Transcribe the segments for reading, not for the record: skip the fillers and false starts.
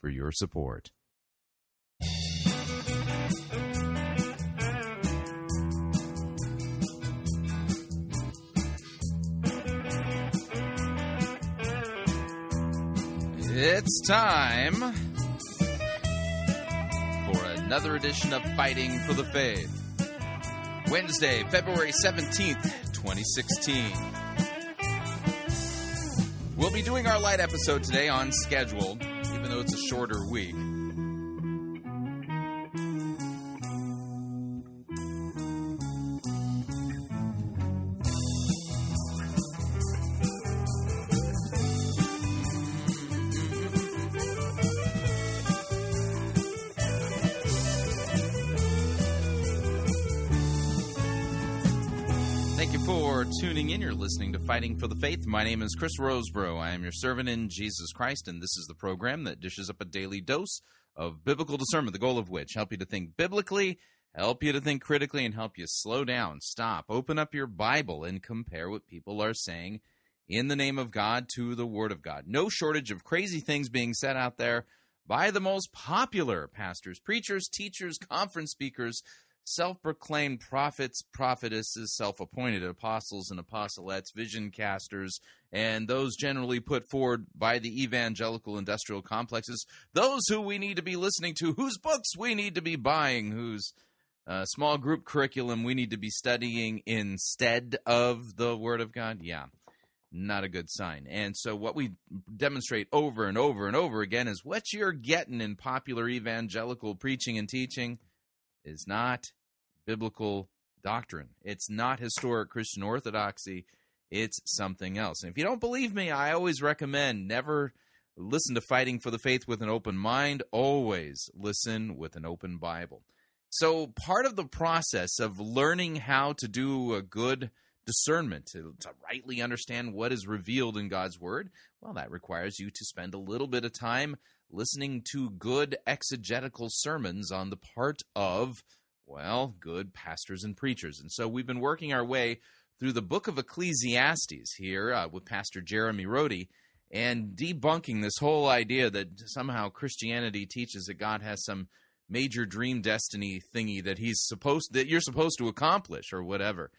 for your support. It's time for another edition of Fighting for the Faith. Wednesday, February 17th, 2016. We'll be doing our light episode today on schedule, even though it's a shorter week. Thank you for tuning in. You're listening to Fighting for the Faith. My name is Chris Roseboro. I am your servant in Jesus Christ, and this is the program that dishes up a daily dose of biblical discernment, the goal of which help you to think biblically, help you to think critically, and help you slow down, stop, open up your Bible, and compare what people are saying in the name of God to the Word of God. No shortage of crazy things being said out there by the most popular pastors, preachers, teachers, conference speakers, self-proclaimed prophets, prophetesses, self-appointed apostles and apostolettes, vision casters, and those generally put forward by the evangelical industrial complexes, those who we need to be listening to, whose books we need to be buying, whose small group curriculum we need to be studying instead of the Word of God. Yeah, not a good sign. And so what we demonstrate over and over and over again is what you're getting in popular evangelical preaching and teaching is not biblical doctrine. It's not historic Christian orthodoxy. It's something else. And if you don't believe me, I always recommend never listen to Fighting for the Faith with an open mind. Always listen with an open Bible. So part of the process of learning how to do a good discernment, to rightly understand what is revealed in God's Word, well, that requires you to spend a little bit of time listening to good exegetical sermons on the part of, well, good pastors and preachers. And so we've been working our way through the book of Ecclesiastes here with Pastor Jeremy Rhode and debunking this whole idea that somehow Christianity teaches that God has some major dream destiny thingy that you're supposed to accomplish or whatever.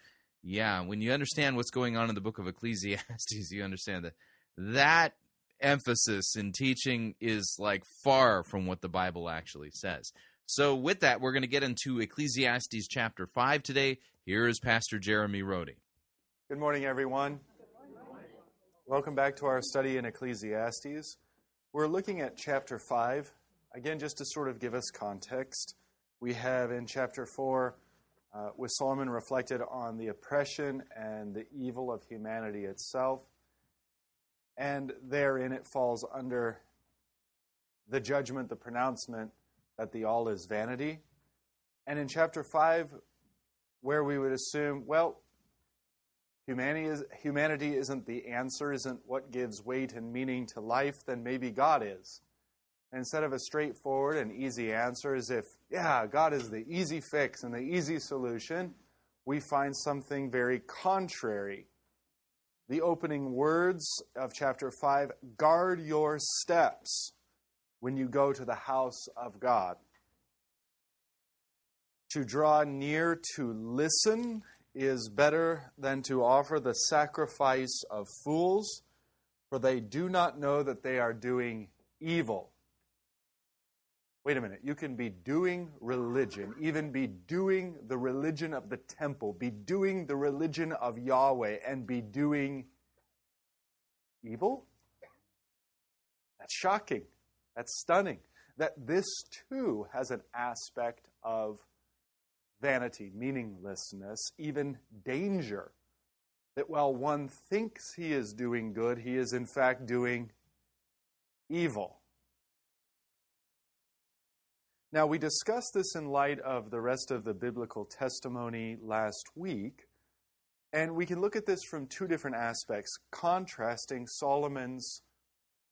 Yeah, when you understand what's going on in the book of Ecclesiastes, you understand that emphasis in teaching is like far from what the Bible actually says. So with that, we're going to get into Ecclesiastes chapter 5 today. Here is Pastor Jeremy Rhode. Good morning, everyone. Good morning. Welcome back to our study in Ecclesiastes. We're looking at chapter 5. Again, just to sort of give us context, we have in chapter 4, with Solomon reflected on the oppression and the evil of humanity itself. And therein it falls under the judgment, the pronouncement that the all is vanity. And in chapter 5, where we would assume, well, humanity isn't the answer, isn't what gives weight and meaning to life, then maybe God is. And instead of a straightforward and easy answer as if, yeah, God is the easy fix and the easy solution, we find something very contrary. The opening words of chapter 5, guard your steps when you go to the house of God. To draw near to listen is better than to offer the sacrifice of fools, for they do not know that they are doing evil. Wait a minute, you can be doing religion, even be doing the religion of the temple, be doing the religion of Yahweh, and be doing evil? That's shocking. That's stunning. That this too has an aspect of vanity, meaninglessness, even danger. That while one thinks he is doing good, he is in fact doing evil. Now, we discussed this in light of the rest of the biblical testimony last week, and we can look at this from two different aspects, contrasting Solomon's,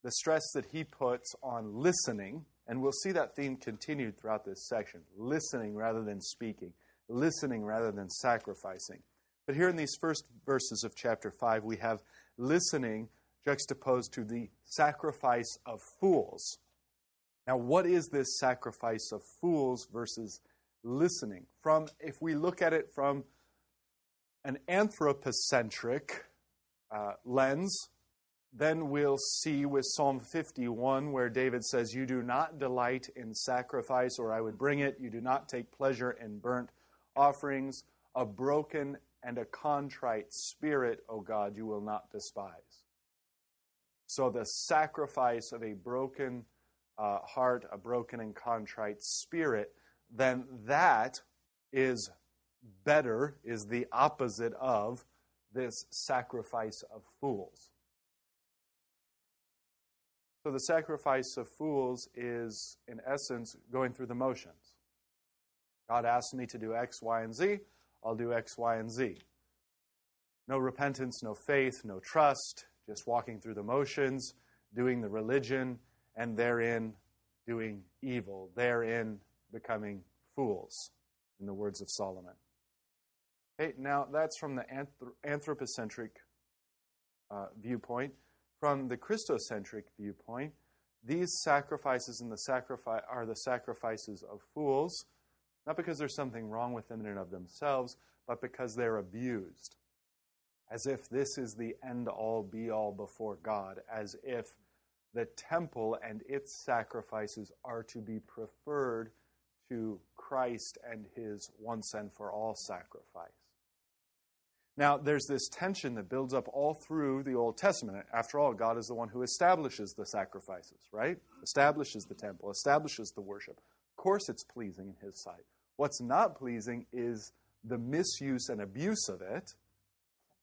the stress that he puts on listening, and we'll see that theme continued throughout this section, listening rather than speaking, listening rather than sacrificing. But here in these first verses of chapter 5, we have listening juxtaposed to the sacrifice of fools. Now, what is this sacrifice of fools versus listening? If we look at it from an anthropocentric lens, then we'll see with Psalm 51 where David says, "You do not delight in sacrifice, or I would bring it. You do not take pleasure in burnt offerings. A broken and a contrite spirit, O God, you will not despise." So the sacrifice of a broken heart, a broken and contrite spirit, then that is better, is the opposite of this sacrifice of fools. So the sacrifice of fools is, in essence, going through the motions. God asked me to do X, Y, and Z. I'll do X, Y, and Z. No repentance, no faith, no trust, just walking through the motions, doing the religion, and therein doing evil, therein becoming fools, in the words of Solomon. Okay, now, that's from the anthropocentric viewpoint. From the Christocentric viewpoint, these sacrifices are the sacrifices of fools, not because there's something wrong with them in and of themselves, but because they're abused, as if this is the end-all, be-all before God, as if the temple and its sacrifices are to be preferred to Christ and his once and for all sacrifice. Now, there's this tension that builds up all through the Old Testament. After all, God is the one who establishes the sacrifices, right? Establishes the temple, establishes the worship. Of course it's pleasing in his sight. What's not pleasing is the misuse and abuse of it.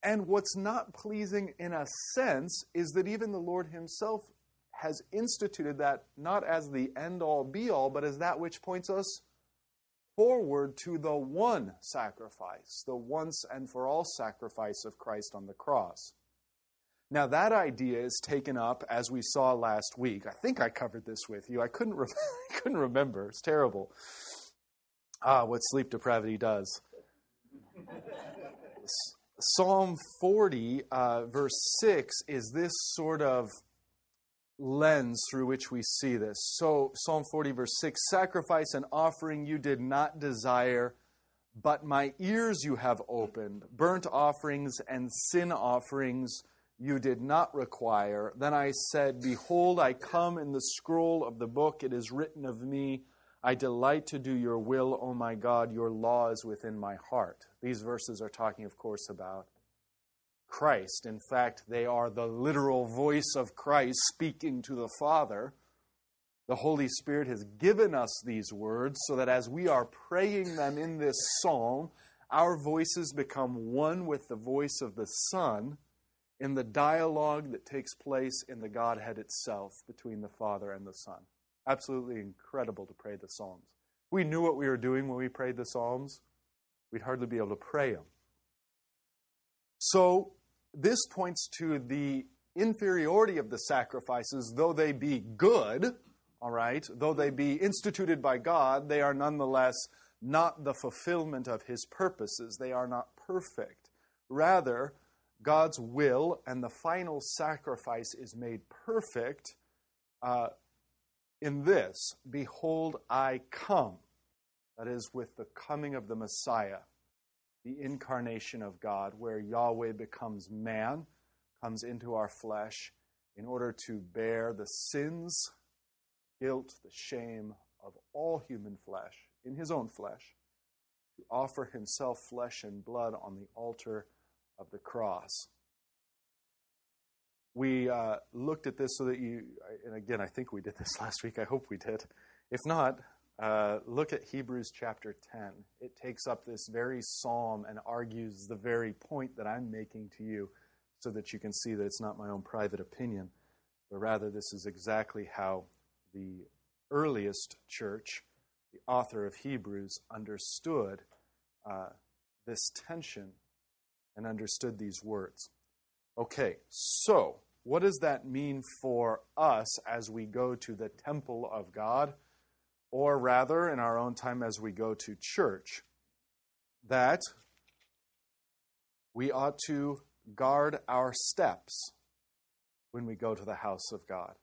And what's not pleasing, in a sense, is that even the Lord himself has instituted that not as the end-all, be-all, but as that which points us forward to the one sacrifice, the once and for all sacrifice of Christ on the cross. Now, that idea is taken up, as we saw last week. I think I covered this with you. I couldn't remember. It's terrible. What sleep depravity does. Psalm 40, verse 6, is this sort of lens through which we see this. So Psalm 40, verse 6, "Sacrifice and offering you did not desire, but my ears you have opened. Burnt offerings and sin offerings you did not require. Then I said, behold, I come in the scroll of the book. It is written of me. I delight to do your will, O my God. Your law is within my heart." These verses are talking, of course, about Christ. In fact, they are the literal voice of Christ speaking to the Father. The Holy Spirit has given us these words so that as we are praying them in this psalm, our voices become one with the voice of the Son in the dialogue that takes place in the Godhead itself between the Father and the Son. Absolutely incredible to pray the Psalms. If we knew what we were doing when we prayed the Psalms, we'd hardly be able to pray them. So this points to the inferiority of the sacrifices, though they be good, all right, though they be instituted by God, they are nonetheless not the fulfillment of his purposes. They are not perfect. Rather, God's will and the final sacrifice is made perfect in this, "Behold, I come." That is, with the coming of the Messiah, the incarnation of God, where Yahweh becomes man, comes into our flesh in order to bear the sins, guilt, the shame of all human flesh, in his own flesh, to offer himself flesh and blood on the altar of the cross. We looked at this so that you, and again, I think we did this last week. I hope we did. If not, look at Hebrews chapter 10. It takes up this very psalm and argues the very point that I'm making to you so that you can see that it's not my own private opinion, but rather this is exactly how the earliest church the author of Hebrews understood this tension and understood these words. Okay, so what does that mean for us as we go to the temple of God, or rather in our own time as we go to church? That we ought to guard our steps when we go to the house of God.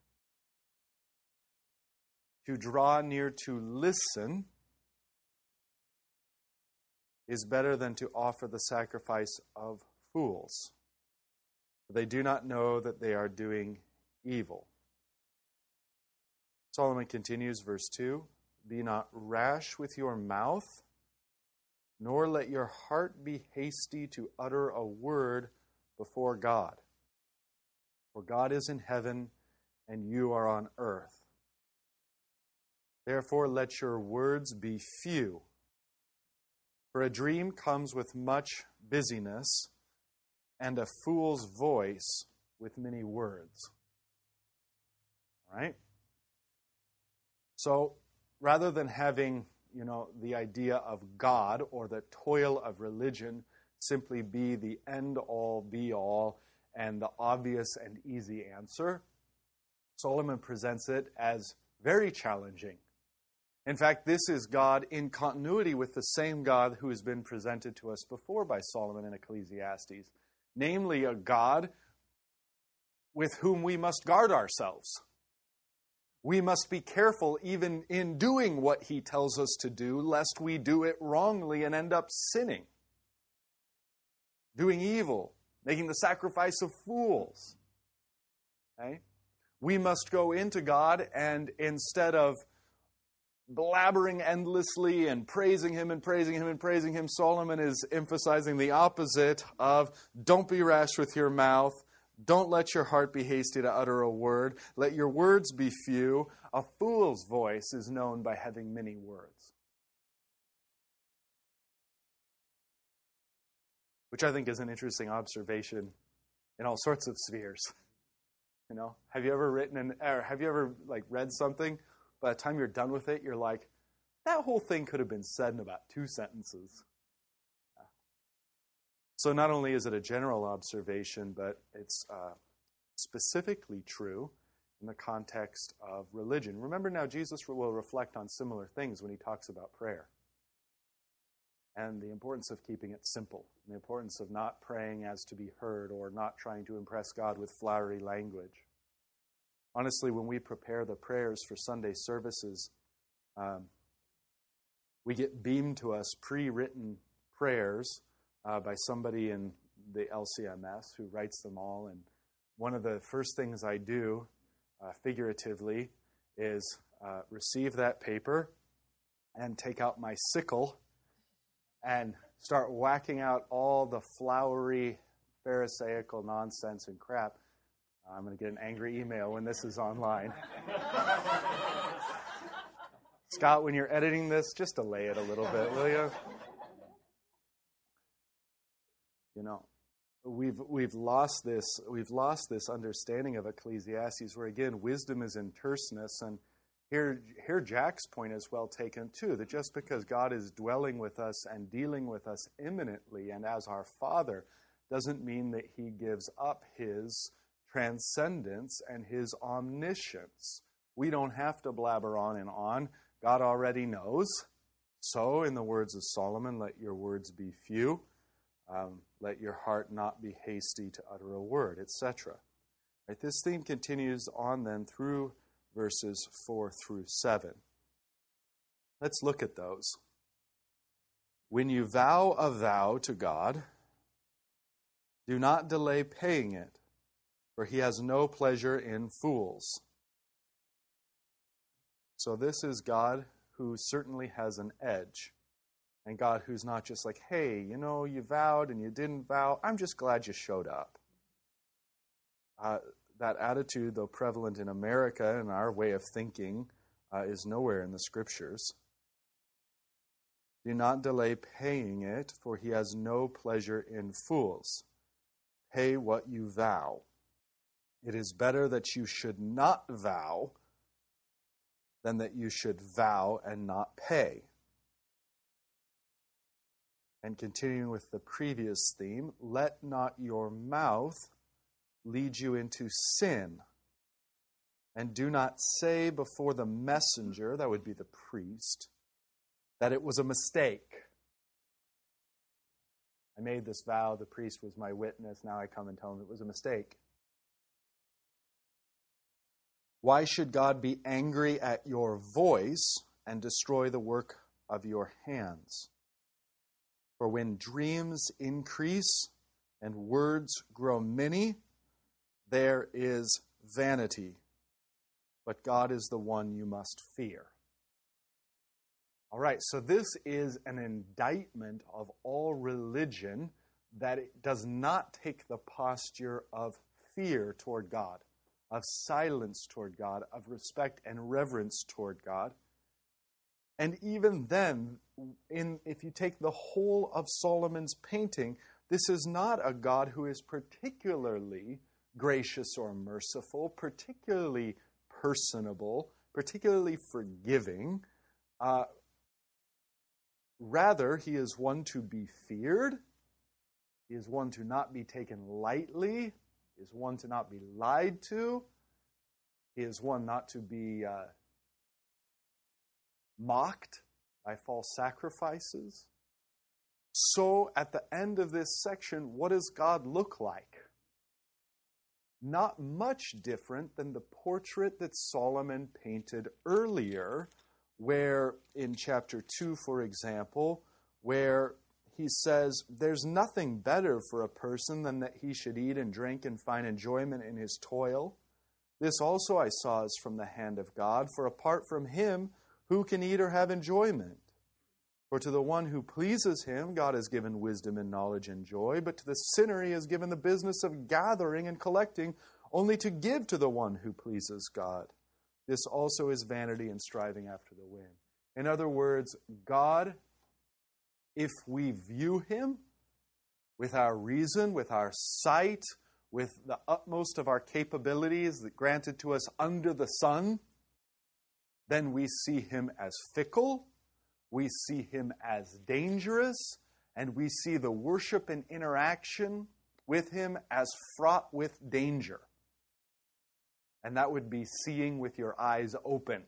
To draw near to listen is better than to offer the sacrifice of fools. They do not know that they are doing evil. Solomon continues, verse 2, "Be not rash with your mouth, nor let your heart be hasty to utter a word before God. For God is in heaven, and you are on earth. Therefore let your words be few. For a dream comes with much busyness, and a fool's voice with many words." All right? So, rather than having the idea of God or the toil of religion simply be the end-all, be-all, and the obvious and easy answer, Solomon presents it as very challenging. In fact, this is God in continuity with the same God who has been presented to us before by Solomon in Ecclesiastes, namely a God with whom we must guard ourselves. We must be careful even in doing what he tells us to do, lest we do it wrongly and end up sinning, doing evil, making the sacrifice of fools. Okay? We must go into God, and instead of blabbering endlessly and praising him and praising him and praising him, Solomon is emphasizing the opposite of don't be rash with your mouth. Don't let your heart be hasty to utter a word. Let your words be few. A fool's voice is known by having many words. Which I think is an interesting observation in all sorts of spheres. Have you ever read something? By the time you're done with it, you're like, that whole thing could have been said in about 2 sentences. So not only is it a general observation, but it's specifically true in the context of religion. Remember now, Jesus will reflect on similar things when he talks about prayer and the importance of keeping it simple, and the importance of not praying as to be heard or not trying to impress God with flowery language. Honestly, when we prepare the prayers for Sunday services, we get beamed to us pre-written prayers by somebody in the LCMS who writes them all. And one of the first things I do, figuratively, is receive that paper and take out my sickle and start whacking out all the flowery, pharisaical nonsense and crap. I'm going to get an angry email when this is online. Scott, when you're editing this, just delay it a little bit, will you? We've lost this understanding of Ecclesiastes, where again wisdom is in terseness, and here Jack's point is well taken too, that just because God is dwelling with us and dealing with us imminently and as our Father, doesn't mean that he gives up his transcendence and his omniscience. We don't have to blabber on and on. God already knows. So, in the words of Solomon, let your words be few. Let your heart not be hasty to utter a word, etc. Right, this theme continues on then through verses 4 through 7. Let's look at those. When you vow a vow to God, do not delay paying it, for he has no pleasure in fools. So this is God who certainly has an edge. And God who's not just like, hey, you vowed and you didn't vow. I'm just glad you showed up. That attitude, though prevalent in America and our way of thinking, is nowhere in the Scriptures. Do not delay paying it, for he has no pleasure in fools. Pay what you vow. It is better that you should not vow than that you should vow and not pay. And continuing with the previous theme, let not your mouth lead you into sin. And do not say before the messenger, that would be the priest, that it was a mistake. I made this vow, the priest was my witness, now I come and tell him it was a mistake. Why should God be angry at your voice and destroy the work of your hands? For when dreams increase and words grow many, there is vanity. But God is the one you must fear. All right, so this is an indictment of all religion that it does not take the posture of fear toward God, of silence toward God, of respect and reverence toward God. And even then, if you take the whole of Solomon's painting, this is not a God who is particularly gracious or merciful, particularly personable, particularly forgiving. Rather, he is one to be feared. He is one to not be taken lightly. He is one to not be lied to. He is one not to be mocked by false sacrifices. So at the end of this section, what does God look like? Not much different than the portrait that Solomon painted earlier, where in chapter 2, for example, where he says there's nothing better for a person than that he should eat and drink and find enjoyment in his toil. This also I saw is from the hand of God, for apart from him, who can eat or have enjoyment? For to the one who pleases him, God has given wisdom and knowledge and joy, but to the sinner he has given the business of gathering and collecting, only to give to the one who pleases God. This also is vanity and striving after the wind. In other words, God, if we view him with our reason, with our sight, with the utmost of our capabilities that granted to us under the sun, then we see him as fickle, we see him as dangerous, and we see the worship and interaction with him as fraught with danger. And that would be seeing with your eyes open.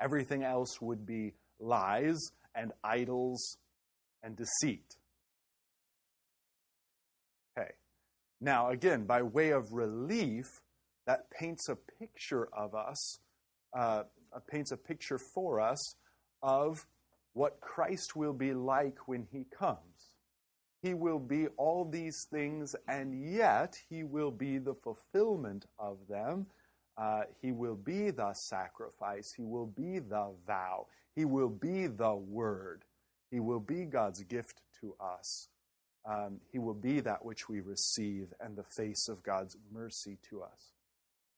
Everything else would be lies and idols and deceit. Okay. Now, again, by way of relief, that paints a picture of us, paints a picture for us of what Christ will be like when he comes. He will be all these things, and yet he will be the fulfillment of them. He will be the sacrifice. He will be the vow. He will be the word. He will be God's gift to us. He will be that which we receive and the face of God's mercy to us.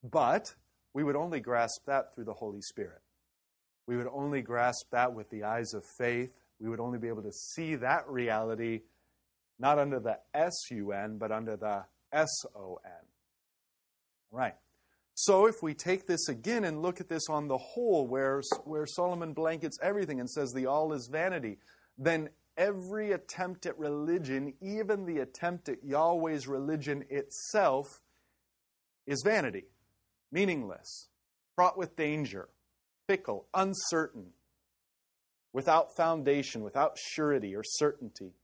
But we would only grasp that through the Holy Spirit. We would only grasp that with the eyes of faith. We would only be able to see that reality, not under the S-U-N, but under the S-O-N. All right. So if we take this again and look at this on the whole, where Solomon blankets everything and says the all is vanity, then every attempt at religion, even the attempt at Yahweh's religion itself, is vanity, meaningless, fraught with danger, fickle, uncertain, without foundation, without surety or certainty.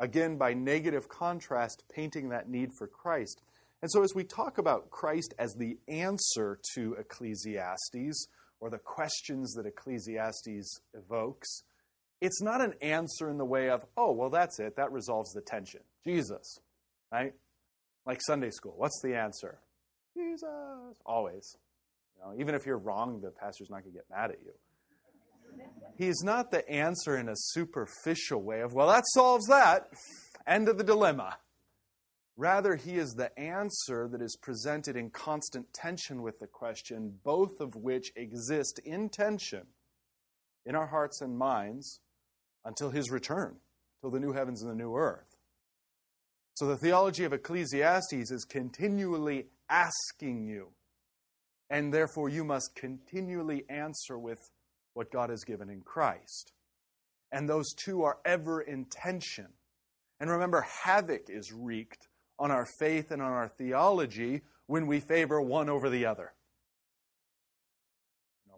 Again, by negative contrast, painting that need for Christ. And so as we talk about Christ as the answer to Ecclesiastes, or the questions that Ecclesiastes evokes, it's not an answer in the way of, oh, well, that's it, that resolves the tension. Jesus, right? Like Sunday school, what's the answer? Jesus, always. You know, even if you're wrong, the pastor's not going to get mad at you. He's not the answer in a superficial way of, well, that solves that, end of the dilemma. Rather, he is the answer that is presented in constant tension with the question, both of which exist in tension in our hearts and minds until his return, till the new heavens and the new earth. So the theology of Ecclesiastes is continually asking you, and therefore you must continually answer with what God has given in Christ. And those two are ever in tension. And remember, havoc is wreaked on our faith and on our theology when we favor one over the other.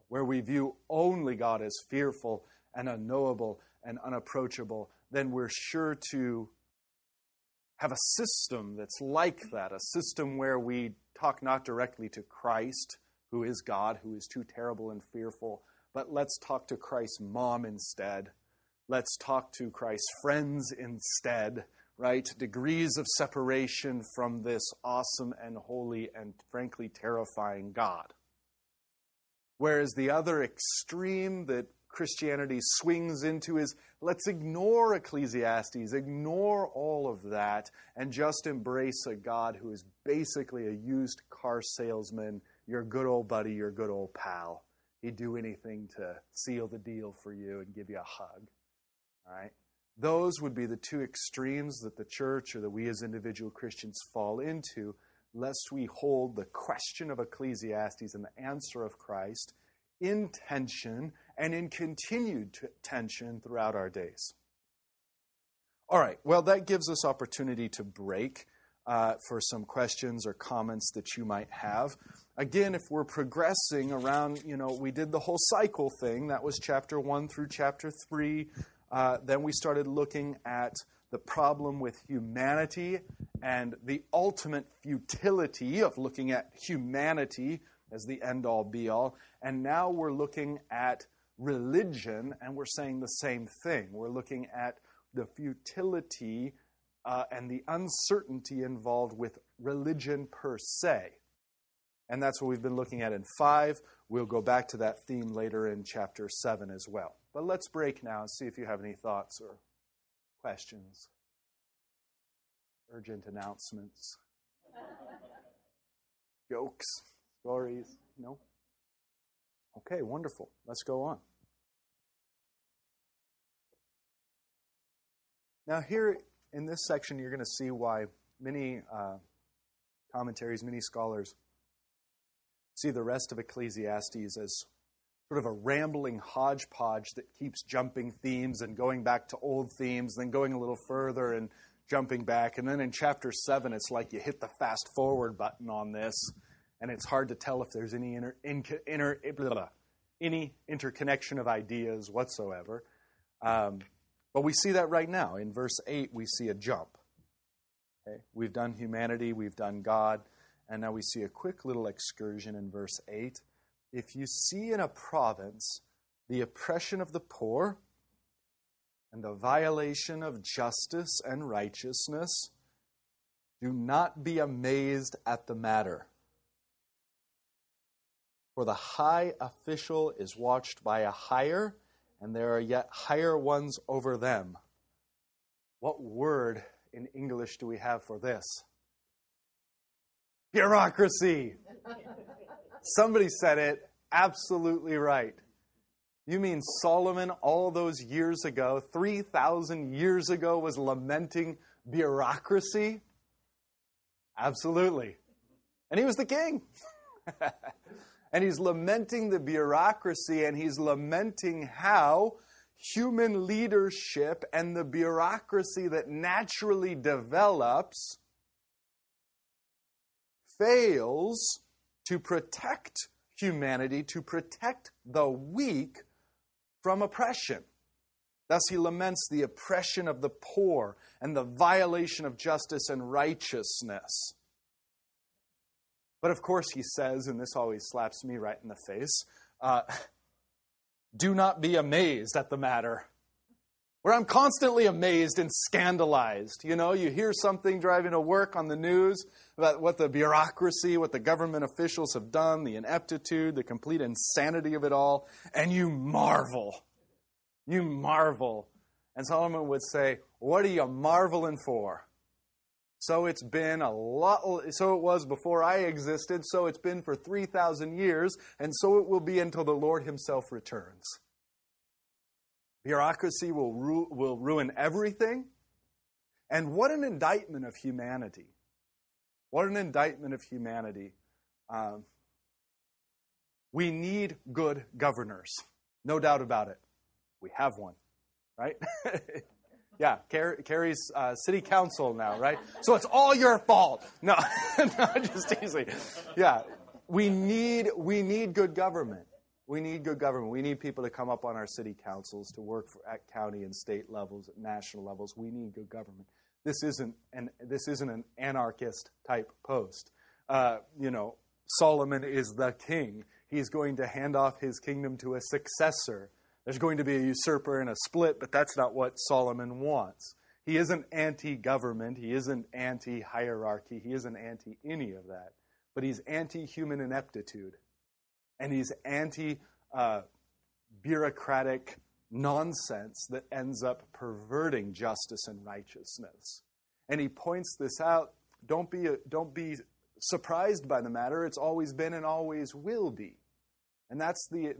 Where we view only God as fearful and unknowable and unapproachable, then we're sure to have a system that's like that, a system where we talk not directly to Christ, who is God, who is too terrible and fearful, but let's talk to Christ's mom instead. Let's talk to Christ's friends instead, right? Degrees of separation from this awesome and holy and frankly terrifying God. Whereas the other extreme that Christianity swings into is, let's ignore Ecclesiastes, ignore all of that, and just embrace a God who is basically a used car salesman, your good old buddy, your good old pal. He'd do anything to seal the deal for you and give you a hug. All right? Those would be the two extremes that the church or that we as individual Christians fall into, lest we hold the question of Ecclesiastes and the answer of Christ in tension and in continued tension throughout our days. All right, well, that gives us opportunity to break for some questions or comments that you might have. Again, if we're progressing around, we did the whole cycle thing. That was chapter 1 through chapter 3. Then we started looking at the problem with humanity and the ultimate futility of looking at humanity as the end-all, be-all. And now we're looking at religion, and we're saying the same thing. We're looking at the futility and the uncertainty involved with religion per se. And that's what we've been looking at in 5. We'll go back to that theme later in chapter 7 as well. But let's break now and see if you have any thoughts or questions, urgent announcements, jokes, stories. No? Okay, wonderful. Let's go on. Now here in this section, you're going to see why many commentaries, many scholars see the rest of Ecclesiastes as sort of a rambling hodgepodge that keeps jumping themes and going back to old themes, then going a little further and jumping back. And then in chapter 7, it's like you hit the fast forward button on this, and it's hard to tell if there's any interconnection of ideas whatsoever. But we see that right now. In verse 8, we see a jump. Okay? We've done humanity, we've done God, and now we see a quick little excursion in verse 8. If you see in a province the oppression of the poor and the violation of justice and righteousness, do not be amazed at the matter. For the high official is watched by a higher, and there are yet higher ones over them. What word in English do we have for this? Bureaucracy! Somebody said it absolutely right. You mean Solomon all those years ago, 3,000 years ago, was lamenting bureaucracy? Absolutely. And he was the king. And he's lamenting the bureaucracy, and he's lamenting how human leadership and the bureaucracy that naturally develops fails to protect humanity, to protect the weak from oppression. Thus he laments the oppression of the poor and the violation of justice and righteousness. But of course he says, and this always slaps me right in the face, do not be amazed at the matter. Where I'm constantly amazed and scandalized. You hear something driving to work on the news about what the bureaucracy, what the government officials have done, the ineptitude, the complete insanity of it all, and you marvel. You marvel. And Solomon would say, what are you marveling for? So it was before I existed, so it's been for 3,000 years, and so it will be until the Lord himself returns. Bureaucracy will ruin everything. And what an indictment of humanity. What an indictment of humanity. We need good governors. No doubt about it. We have one, right? Yeah, Carrie's city council now, right? So it's all your fault. No, no, just teasing. Yeah, we need good government. We need good government. We need people to come up on our city councils, to work at county and state levels, at national levels. We need good government. This isn't an anarchist type post. Solomon is the king. He's going to hand off his kingdom to a successor. There's going to be a usurper and a split, but that's not what Solomon wants. He isn't anti-government. He isn't anti-hierarchy. He isn't anti any of that. But he's anti-human ineptitude. And he's anti-bureaucratic nonsense that ends up perverting justice and righteousness. And he points this out. Don't be surprised by the matter. It's always been and always will be. And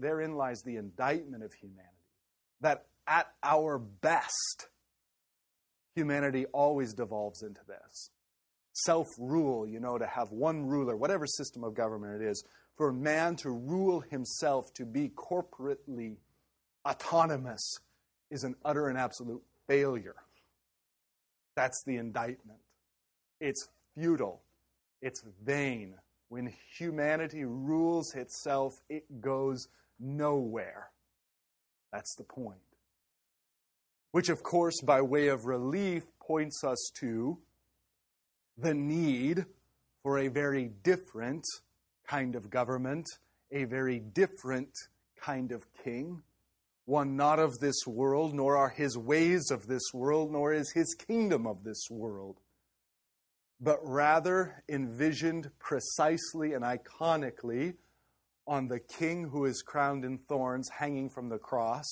therein lies the indictment of humanity, that at our best, humanity always devolves into this. Self-rule, to have one ruler, whatever system of government it is, for man to rule himself, to be corporately autonomous, is an utter and absolute failure. That's the indictment. It's futile. It's vain. When humanity rules itself, it goes nowhere. That's the point. Which, of course, by way of relief, points us to the need for a very different kind of government, a very different kind of king, one not of this world, nor are his ways of this world, nor is his kingdom of this world, but rather envisioned precisely and iconically on the king who is crowned in thorns, hanging from the cross,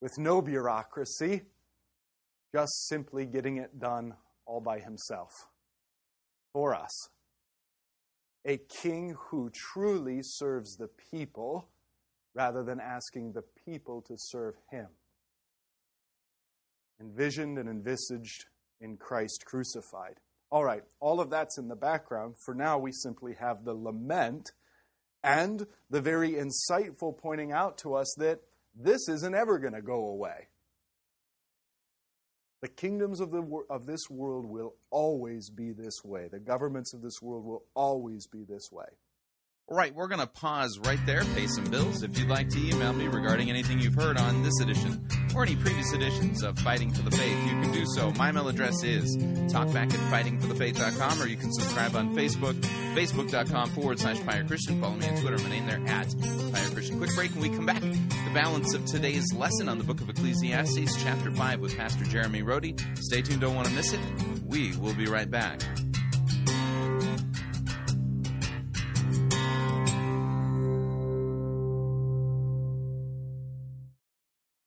with no bureaucracy, just simply getting it done all by himself for us. A king who truly serves the people rather than asking the people to serve him. Envisioned and envisaged in Christ crucified. All right, all of that's in the background. For now, we simply have the lament and the very insightful pointing out to us that this isn't ever going to go away. The kingdoms of this world will always be this way. The governments of this world will always be this way. All right, we're going to pause right there, pay some bills. If you'd like to email me regarding anything you've heard on this edition or any previous editions of Fighting for the Faith, you can do so. My email address is talkback@fightingforthefaith.com, or you can subscribe on Facebook, facebook.com/Pirate Christian. Follow me on Twitter. My name there, @Pirate Christian. Quick break, and we come back. The balance of today's lesson on the book of Ecclesiastes, chapter 5, with Pastor Jeremy Rhode. Stay tuned, don't want to miss it. We will be right back.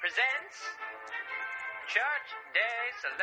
Presents Church Day Select.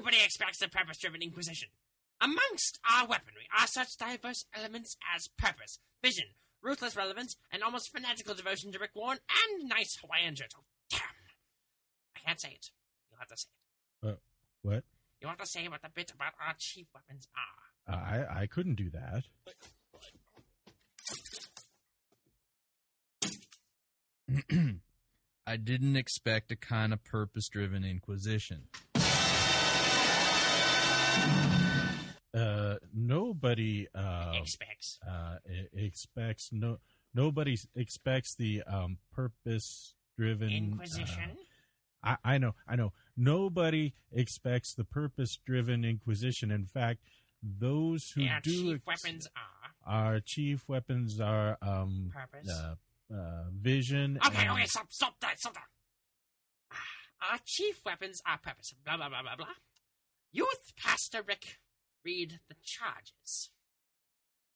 Nobody expects a purpose-driven inquisition. Amongst our weaponry are such diverse elements as purpose, vision, ruthless relevance, and almost fanatical devotion to Rick Warren, and nice Hawaiian shirts. Oh, damn. I can't say it. You'll have to say it. What? You'll have to say what the bit about our chief weapons are. I couldn't do that. I didn't expect a kind of purpose-driven inquisition. Nobody expects. Nobody expects the purpose-driven inquisition. I know. Nobody expects the purpose-driven inquisition. In fact, those who our chief weapons are purpose, vision. Okay, stop that. Our chief weapons are purpose. Blah blah blah blah blah. Youth Pastor Rick. Read the charges.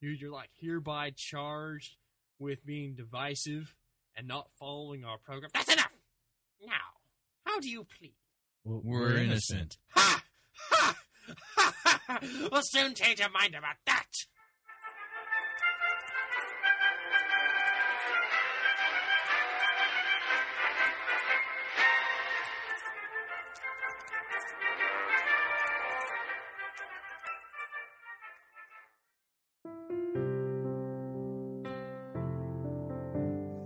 Dude, you're like hereby charged with being divisive and not following our program. That's enough! Now, how do you plead? Well, we're innocent. Ha! Ha! Ha! Ha! We'll soon change your mind about that!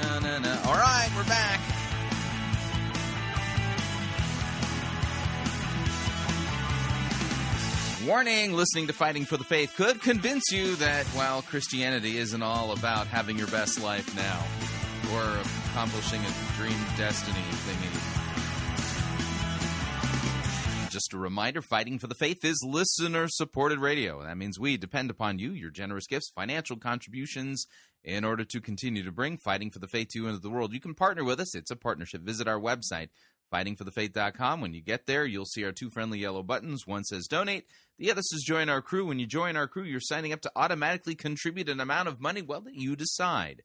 All right, we're back. Warning, listening to Fighting for the Faith could convince you that, well, Christianity isn't all about having your best life now or accomplishing a dream destiny thingy. Just a reminder, Fighting for the Faith is listener-supported radio. That means we depend upon you, your generous gifts, financial contributions, in order to continue to bring Fighting for the Faith to you into the world. You can partner with us. It's a partnership. Visit our website, fightingforthefaith.com. When you get there, you'll see our two friendly yellow buttons. One says donate. The other says join our crew. When you join our crew, you're signing up to automatically contribute an amount of money, well, that you decide.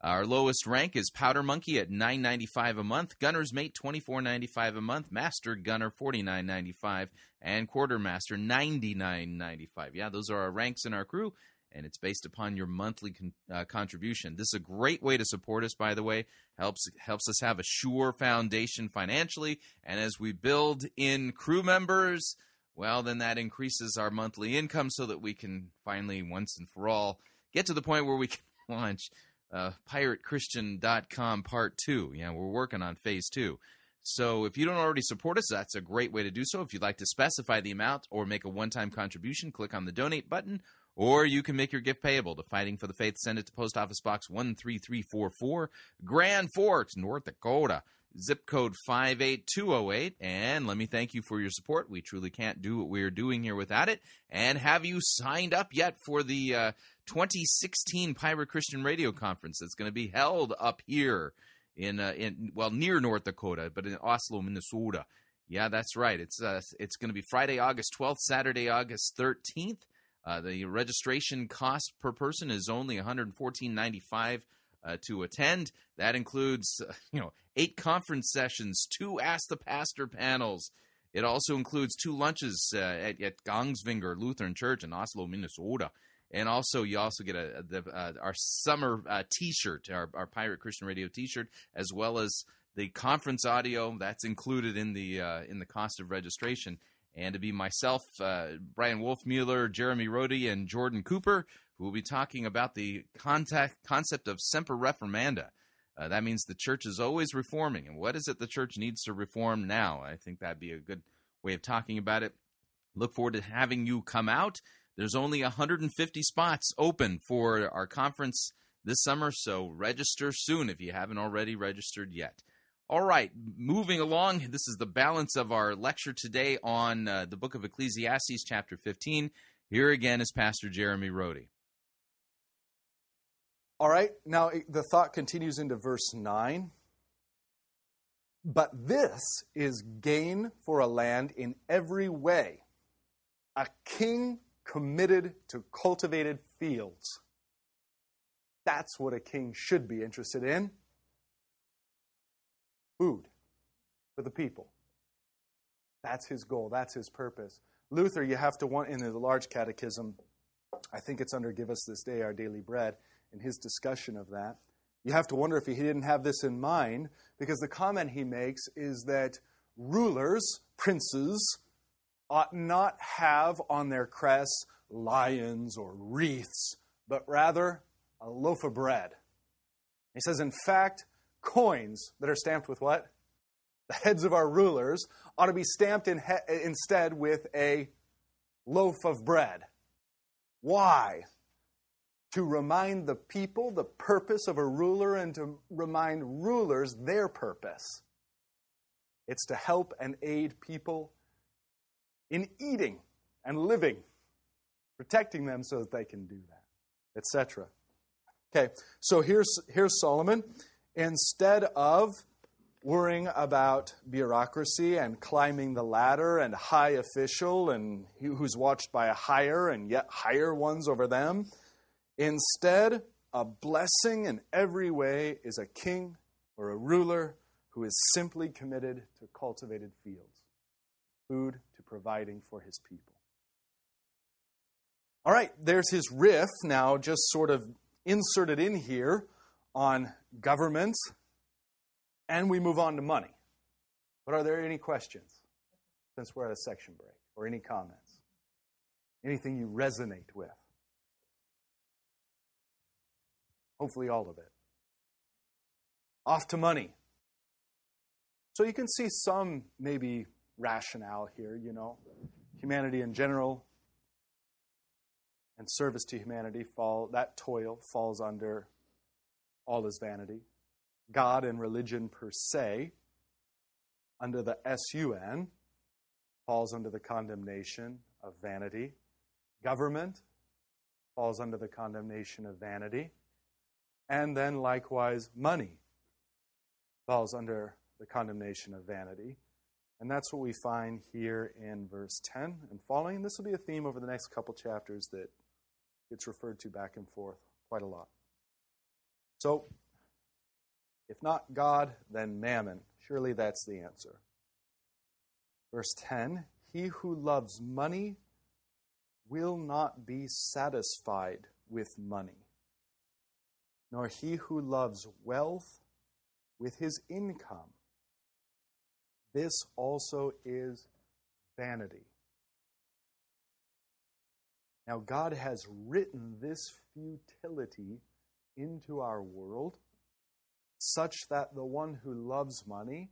Our lowest rank is Powder Monkey at $9.95 a month, Gunner's Mate $24.95 a month, Master Gunner $49.95, and Quartermaster $99.95. Yeah, those are our ranks in our crew, and it's based upon your monthly contribution. This is a great way to support us, by the way. Helps us have a sure foundation financially, and as we build in crew members, well, then that increases our monthly income so that we can finally, once and for all, get to the point where we can launch piratechristian.com Part 2. Yeah, we're working on Phase 2. So if you don't already support us, that's a great way to do so. If you'd like to specify the amount or make a one-time contribution, click on the Donate button, or you can make your gift payable to Fighting for the Faith. Send it to Post Office Box 13344, Grand Forks, North Dakota, zip code 58208. And let me thank you for your support. We truly can't do what we're doing here without it. And have you signed up yet for the 2016 Pirate Christian Radio Conference that's going to be held up here near North Dakota, but in Oslo, Minnesota? Yeah, that's right. It's going to be Friday, August 12th, Saturday, August 13th. The registration cost per person is only $114.95 to attend. That includes 8 conference sessions, 2 Ask the Pastor panels. It also includes 2 lunches at Gangsvinger Lutheran Church in Oslo, Minnesota. And also, you also get our summer T-shirt, our Pirate Christian Radio T-shirt, as well as the conference audio. That's included in the cost of registration. And to be myself, Brian Wolfmuller, Jeremy Rhode, and Jordan Cooper, who will be talking about the concept of Semper Reformanda. That means the church is always reforming. And what is it the church needs to reform now? I think that'd be a good way of talking about it. Look forward to having you come out. There's only 150 spots open for our conference this summer, so register soon if you haven't already registered yet. All right, moving along, this is the balance of our lecture today on the book of Ecclesiastes, chapter 15. Here again is Pastor Jeremy Rhode. All right, now the thought continues into verse 9. But this is gain for a land in every way, a king committed to cultivated fields. That's what a king should be interested in. Food for the people. That's his goal. That's his purpose. Luther, you have to want in the large catechism, I think it's under Give Us This Day Our Daily Bread, in his discussion of that. You have to wonder if he didn't have this in mind, because the comment he makes is that rulers, princes, ought not have on their crests lions or wreaths, but rather a loaf of bread. He says, in fact, coins that are stamped with what? The heads of our rulers ought to be stamped instead with a loaf of bread. Why? To remind the people the purpose of a ruler and to remind rulers their purpose. It's to help and aid people in eating and living, protecting them so that they can do that, etc. Okay, so here's Solomon. Instead of worrying about bureaucracy and climbing the ladder and high official and who's watched by a higher and yet higher ones over them, instead, a blessing in every way is a king or a ruler who is simply committed to cultivated fields, food to providing for his people. All right, there's his riff now, just sort of inserted in here on government, and we move on to money. But are there any questions, since we're at a section break, or any comments? Anything you resonate with? Hopefully all of it. Off to money. So you can see some maybe rationale here, humanity in general, and service to humanity, that toil falls under all is vanity. God and religion per se, under the S-U-N, falls under the condemnation of vanity. Government falls under the condemnation of vanity. And then likewise, money falls under the condemnation of vanity. And that's what we find here in verse 10 and following. This will be a theme over the next couple chapters that gets referred to back and forth quite a lot. So If not God, then mammon. Surely that's the answer. Verse 10, he who loves money will not be satisfied with money, nor he who loves wealth with his income. This also is vanity. Now, God has written this futility into our world, such that the one who loves money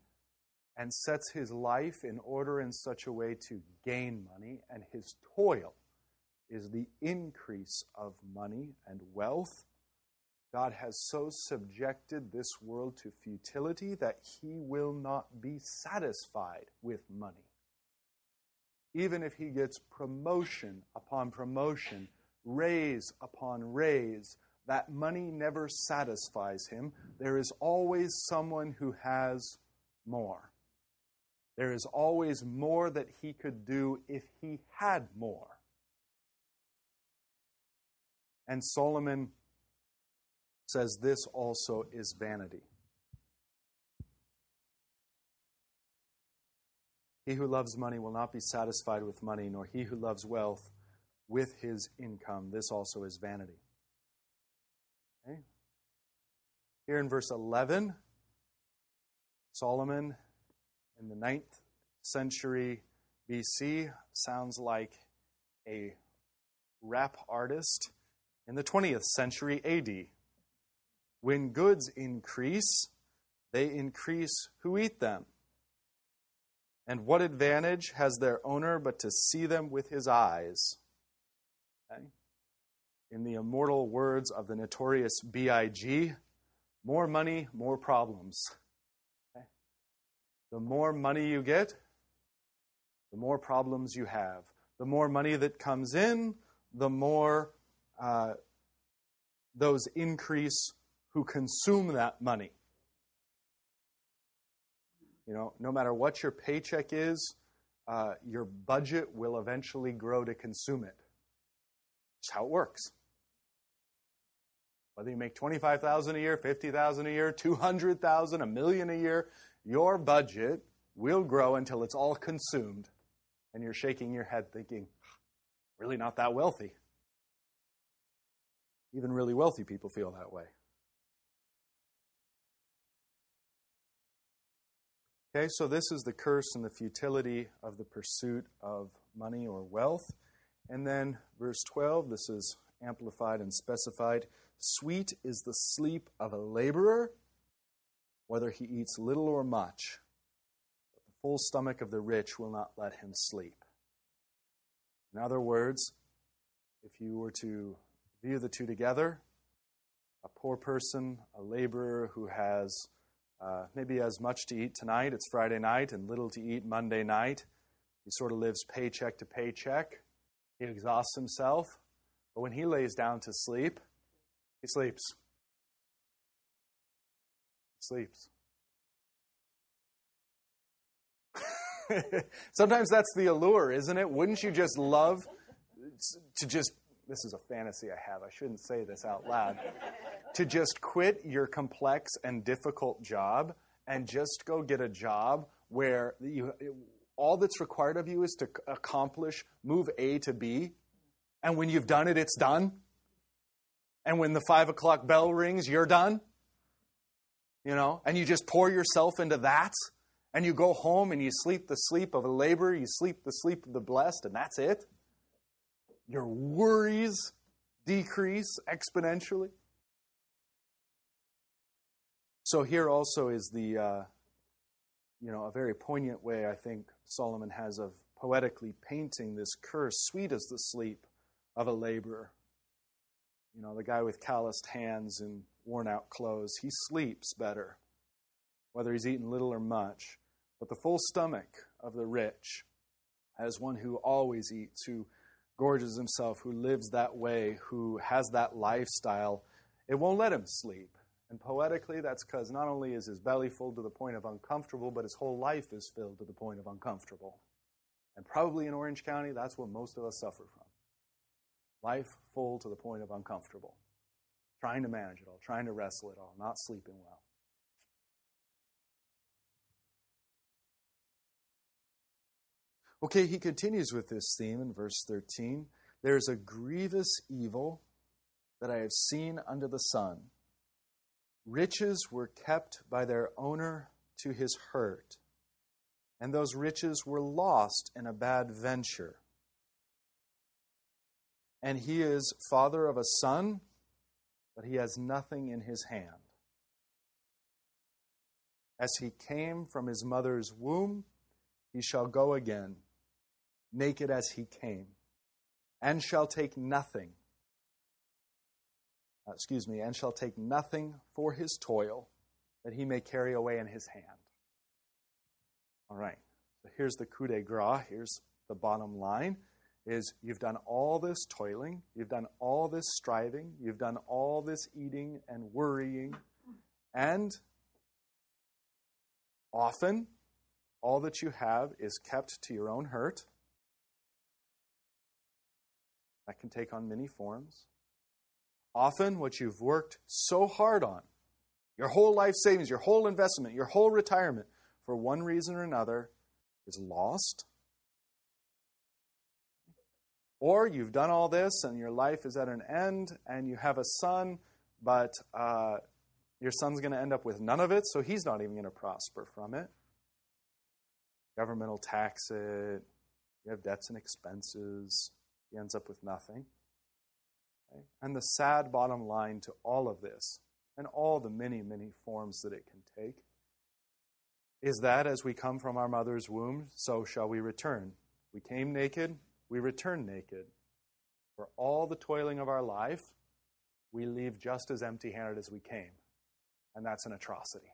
and sets his life in order in such a way to gain money, and his toil is the increase of money and wealth, God has so subjected this world to futility that he will not be satisfied with money. Even if he gets promotion upon promotion, raise upon raise, that money never satisfies him. There is always someone who has more. There is always more that he could do if he had more. And Solomon says this also is vanity. He who loves money will not be satisfied with money, nor he who loves wealth with his income. This also is vanity. Okay? Here in verse 11, Solomon in the 9th century BC sounds like a rap artist in the 20th century AD. When goods increase, they increase who eat them. And what advantage has their owner but to see them with his eyes? Okay. In the immortal words of the Notorious B.I.G., more money, more problems. Okay. The more money you get, the more problems you have. The more money that comes in, the more those increase who consume that money. You know, no matter what your paycheck is, your budget will eventually grow to consume it. That's how it works. Whether you make $25,000 a year, $50,000 a year, $200,000, $1 million a year, your budget will grow until it's all consumed. And you're shaking your head thinking, really not that wealthy. Even really wealthy people feel that way. Okay, so this is the curse and the futility of the pursuit of money or wealth. And then verse 12, this is amplified and specified. Sweet is the sleep of a laborer, whether he eats little or much. But the full stomach of the rich will not let him sleep. In other words, if you were to view the two together, a poor person, a laborer who has maybe as much to eat tonight, it's Friday night, and little to eat Monday night. He sort of lives paycheck to paycheck. He exhausts himself. But when he lays down to sleep, he sleeps. He sleeps. Sometimes that's the allure, isn't it? Wouldn't you just love to just... This is a fantasy I have. I shouldn't say this out loud. To just quit your complex and difficult job and just go get a job where all that's required of you is to accomplish move A to B. And when you've done it, it's done. And when the 5 o'clock bell rings, you're done. You know, and you just pour yourself into that. And you go home and you sleep the sleep of a laborer. You sleep the sleep of the blessed. And that's it. Your worries decrease exponentially. So here also is the, a very poignant way I think Solomon has of poetically painting this curse. Sweet is the sleep of a laborer. You know, the guy with calloused hands and worn out clothes, he sleeps better, whether he's eaten little or much. But the full stomach of the rich, as one who always eats, who gorges himself, who lives that way, who has that lifestyle, it won't let him sleep. And poetically, that's because not only is his belly full to the point of uncomfortable, but his whole life is filled to the point of uncomfortable. And probably in Orange County, that's what most of us suffer from. Life full to the point of uncomfortable. Trying to manage it all, trying to wrestle it all, not sleeping well. Okay, he continues with this theme in verse 13. There is a grievous evil that I have seen under the sun. Riches were kept by their owner to his hurt, and those riches were lost in a bad venture. And he is father of a son, but he has nothing in his hand. As he came from his mother's womb, he shall go again, naked as he came, and shall take nothing. And shall take nothing for his toil that he may carry away in his hand. All right, so here's the coup de grace. Here's the bottom line, is you've done all this toiling, you've done all this striving, you've done all this eating and worrying, and often all that you have is kept to your own hurt. That can take on many forms. Often what you've worked so hard on, your whole life savings, your whole investment, your whole retirement, for one reason or another, is lost. Or you've done all this and your life is at an end and you have a son, but your son's going to end up with none of it, so he's not even going to prosper from it. Government will tax it. You have debts and expenses. He ends up with nothing. And the sad bottom line to all of this, and all the many, many forms that it can take, is that as we come from our mother's womb, so shall we return. We came naked, we return naked. For all the toiling of our life, we leave just as empty-handed as we came. And that's an atrocity.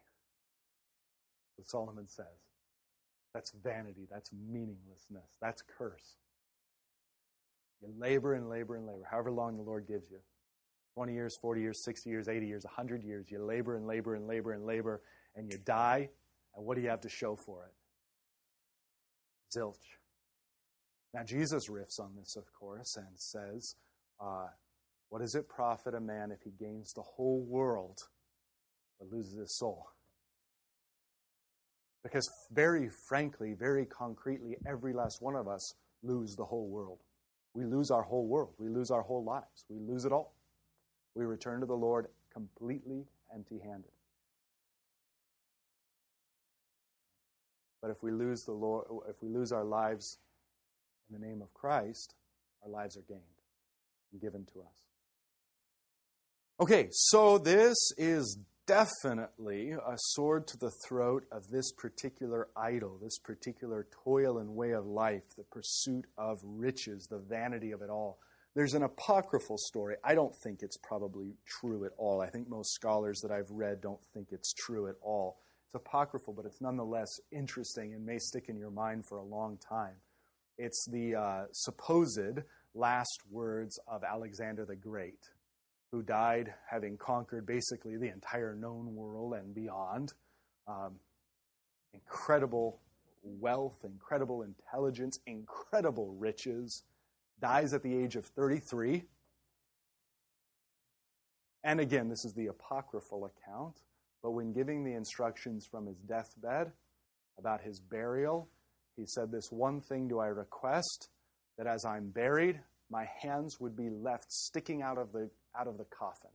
What Solomon says. That's vanity, that's meaninglessness, that's curse. You labor and labor and labor, however long the Lord gives you. 20 years, 40 years, 60 years, 80 years, 100 years. You labor and labor and labor and labor, and you die. And what do you have to show for it? Zilch. Now, Jesus riffs on this, of course, and says, what does it profit a man if he gains the whole world but loses his soul? Because very frankly, very concretely, every last one of us lose the whole world. We lose our whole world. We lose our whole lives. We lose it all. We return to the Lord completely empty-handed. But if we lose the Lord, if we lose our lives in the name of Christ, our lives are gained and given to us. Okay, so this is definitely a sword to the throat of this particular idol, this particular toil and way of life, the pursuit of riches, the vanity of it all. There's an apocryphal story. I don't think it's probably true at all. I think most scholars that I've read don't think it's true at all. It's apocryphal, but it's nonetheless interesting and may stick in your mind for a long time. It's the supposed last words of Alexander the Great, who died having conquered basically the entire known world and beyond. Incredible wealth, incredible intelligence, incredible riches. Dies at the age of 33. And again, this is the apocryphal account, but when giving the instructions from his deathbed about his burial, he said, "This one thing do I request, that as I'm buried, my hands would be left sticking out of the coffin."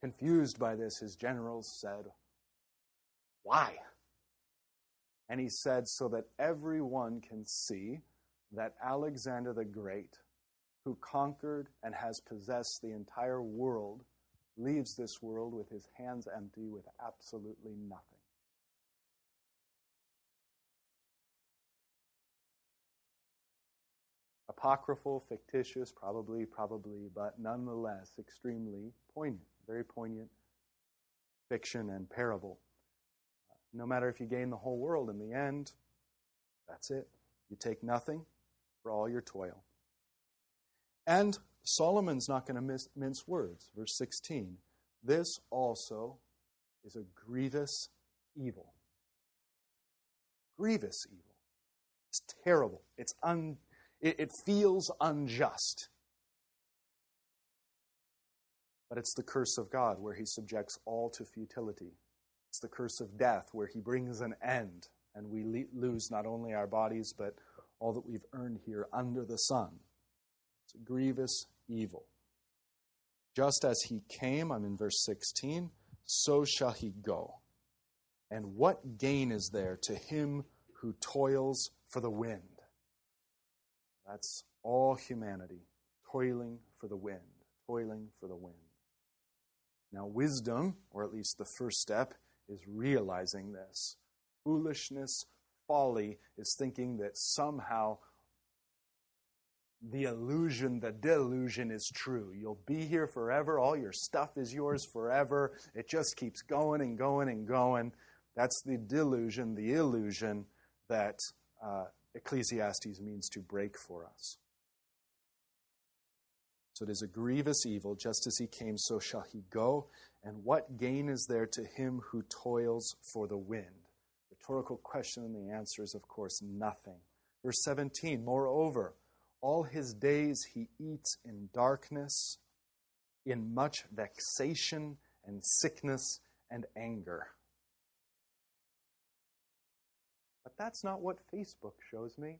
Confused by this, his generals said, "Why?" And he said, "So that everyone can see that Alexander the Great, who conquered and has possessed the entire world, leaves this world with his hands empty, with absolutely nothing." Apocryphal, fictitious, probably, but nonetheless extremely poignant, very poignant fiction and parable. No matter if you gain the whole world, in the end, that's it. You take nothing for all your toil. And Solomon's not going to mince words. Verse 16, this also is a grievous evil. Grievous evil. It's terrible. It feels unjust. But it's the curse of God, where he subjects all to futility. It's the curse of death, where he brings an end and we lose not only our bodies, but all that we've earned here under the sun. It's a grievous evil. Just as he came, I'm in verse 16, so shall he go. And what gain is there to him who toils for the wind? That's all humanity, toiling for the wind, toiling for the wind. Now wisdom, or at least the first step, is realizing this. Foolishness, folly, is thinking that somehow the illusion, the delusion is true. You'll be here forever. All your stuff is yours forever. It just keeps going and going and going. That's the delusion, the illusion that Ecclesiastes means to break for us. So it is a grievous evil. Just as he came, so shall he go. And what gain is there to him who toils for the wind? Rhetorical question, and the answer is, of course, nothing. Verse 17, moreover, all his days he eats in darkness, in much vexation and sickness and anger. But that's not what Facebook shows me.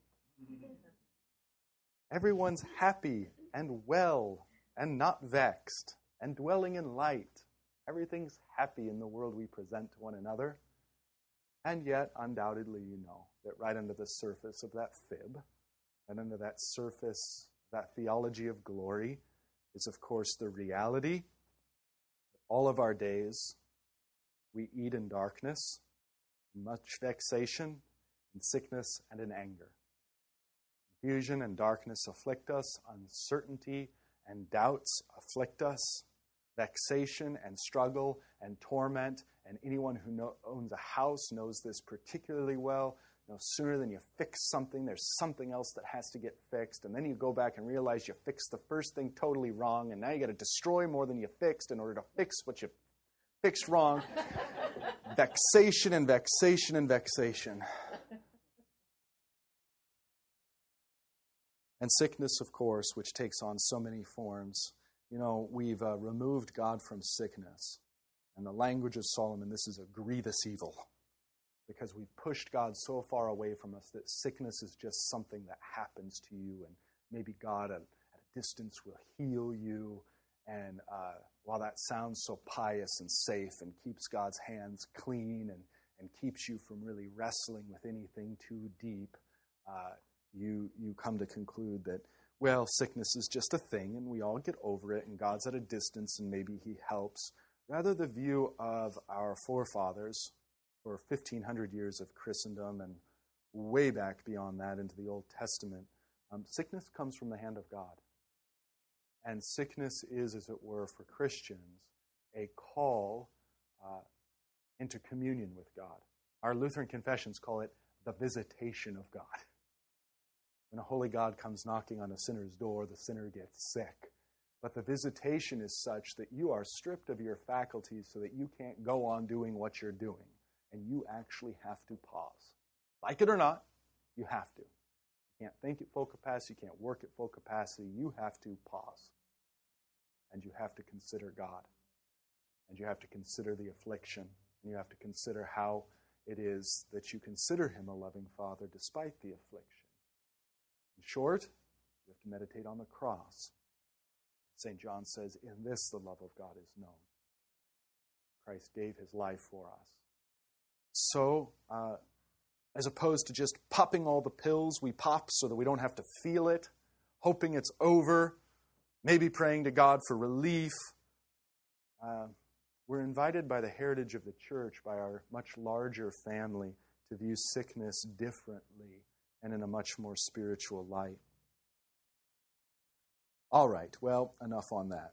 Everyone's happy and well and not vexed and dwelling in light. Everything's happy in the world we present to one another. And yet, undoubtedly, you know that right under the surface of that fib, and under that surface, that theology of glory, is, of course, the reality that all of our days we eat in darkness, much vexation, in sickness, and in anger. Confusion and darkness afflict us. Uncertainty and doubts afflict us. Vexation and struggle and torment, and anyone who owns a house knows this particularly well. No sooner than you fix something, there's something else that has to get fixed. And then you go back and realize you fixed the first thing totally wrong. And now you got to destroy more than you fixed in order to fix what you fixed wrong. Vexation and vexation and vexation. And sickness, of course, which takes on so many forms. You know, we've removed God from sickness. In the language of Solomon, this is a grievous evil, because we've pushed God so far away from us that sickness is just something that happens to you, and maybe God at a distance will heal you. And while that sounds so pious and safe and keeps God's hands clean and keeps you from really wrestling with anything too deep, you come to conclude that, well, sickness is just a thing and we all get over it and God's at a distance and maybe he helps. Rather, the view of our forefathers, for 1,500 years of Christendom and way back beyond that into the Old Testament, sickness comes from the hand of God. And sickness is, as it were, for Christians, a call into communion with God. Our Lutheran confessions call it the visitation of God. When a holy God comes knocking on a sinner's door, the sinner gets sick. But the visitation is such that you are stripped of your faculties so that you can't go on doing what you're doing. And you actually have to pause. Like it or not, you have to. You can't think at full capacity. You can't work at full capacity. You have to pause. And you have to consider God. And you have to consider the affliction. And you have to consider how it is that you consider him a loving Father despite the affliction. In short, you have to meditate on the cross. St. John says, in this the love of God is known. Christ gave his life for us. So, as opposed to just popping all the pills, we pop so that we don't have to feel it, hoping it's over, maybe praying to God for relief. We're invited by the heritage of the church, by our much larger family, to view sickness differently and in a much more spiritual light. All right, well, enough on that.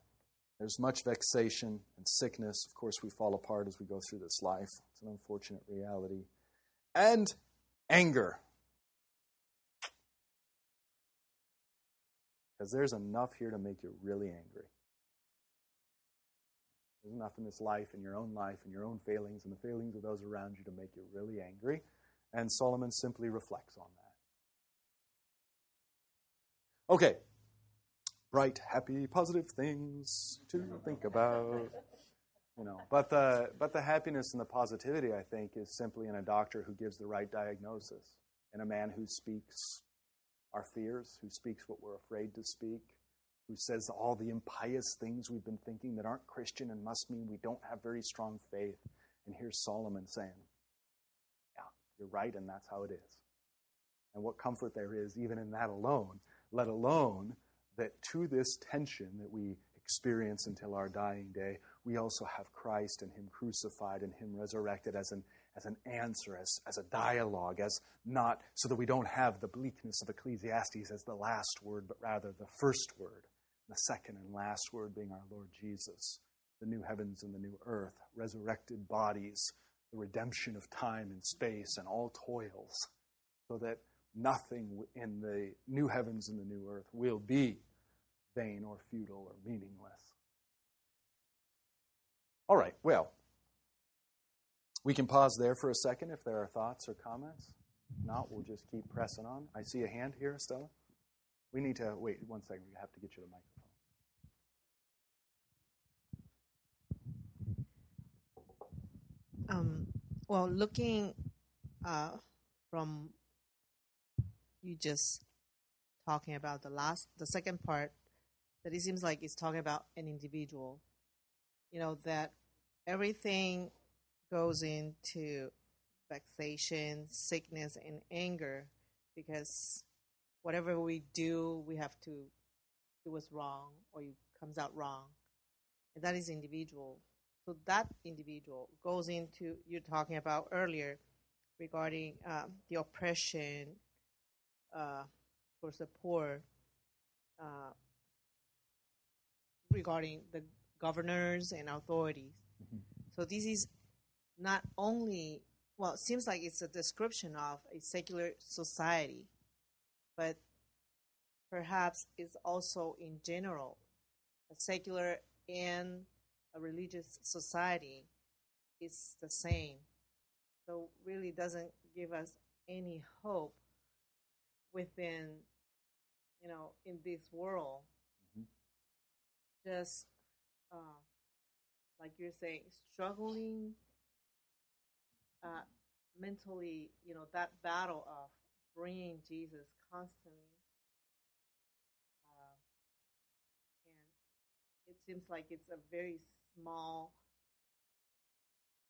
There's much vexation and sickness. Of course, we fall apart as we go through this life. It's an unfortunate reality. And anger. Because there's enough here to make you really angry. There's enough in this life, in your own life, in your own failings, and the failings of those around you to make you really angry. And Solomon simply reflects on that. Okay. Bright, happy, positive things to think about. You know, but the happiness and the positivity, I think, is simply in a doctor who gives the right diagnosis, in a man who speaks our fears, who speaks what we're afraid to speak, who says all the impious things we've been thinking that aren't Christian and must mean we don't have very strong faith. And here's Solomon saying, yeah, you're right, and that's how it is. And what comfort there is even in that alone, let alone that to this tension that we experience until our dying day, we also have Christ and Him crucified and Him resurrected as an answer, as a dialogue, as not so that we don't have the bleakness of Ecclesiastes as the last word, but rather the first word, the second and last word being our Lord Jesus, the new heavens and the new earth, resurrected bodies, the redemption of time and space and all toils, so that nothing in the new heavens and the new earth will be vain or futile or meaningless. All right, well, we can pause there for a second if there are thoughts or comments. If not, we'll just keep pressing on. I see a hand here, Stella. We need to, wait one second, we have to get you the microphone. Well, looking from you just talking about the second part, that it seems like it's talking about an individual. You know, that everything goes into vexation, sickness, and anger, because whatever we do, we have to do what's wrong, or it comes out wrong. And that is individual. So that individual goes into, you're talking about earlier, regarding the oppression towards the poor, regarding the governors and authorities. Mm-hmm. So this is not only, well, it seems like it's a description of a secular society, but perhaps it's also in general a secular and a religious society is the same. So really doesn't give us any hope within, you know, in this world. Mm-hmm. Just like you're saying, struggling mentally, you know, that battle of bringing Jesus constantly. And it seems like it's a very small,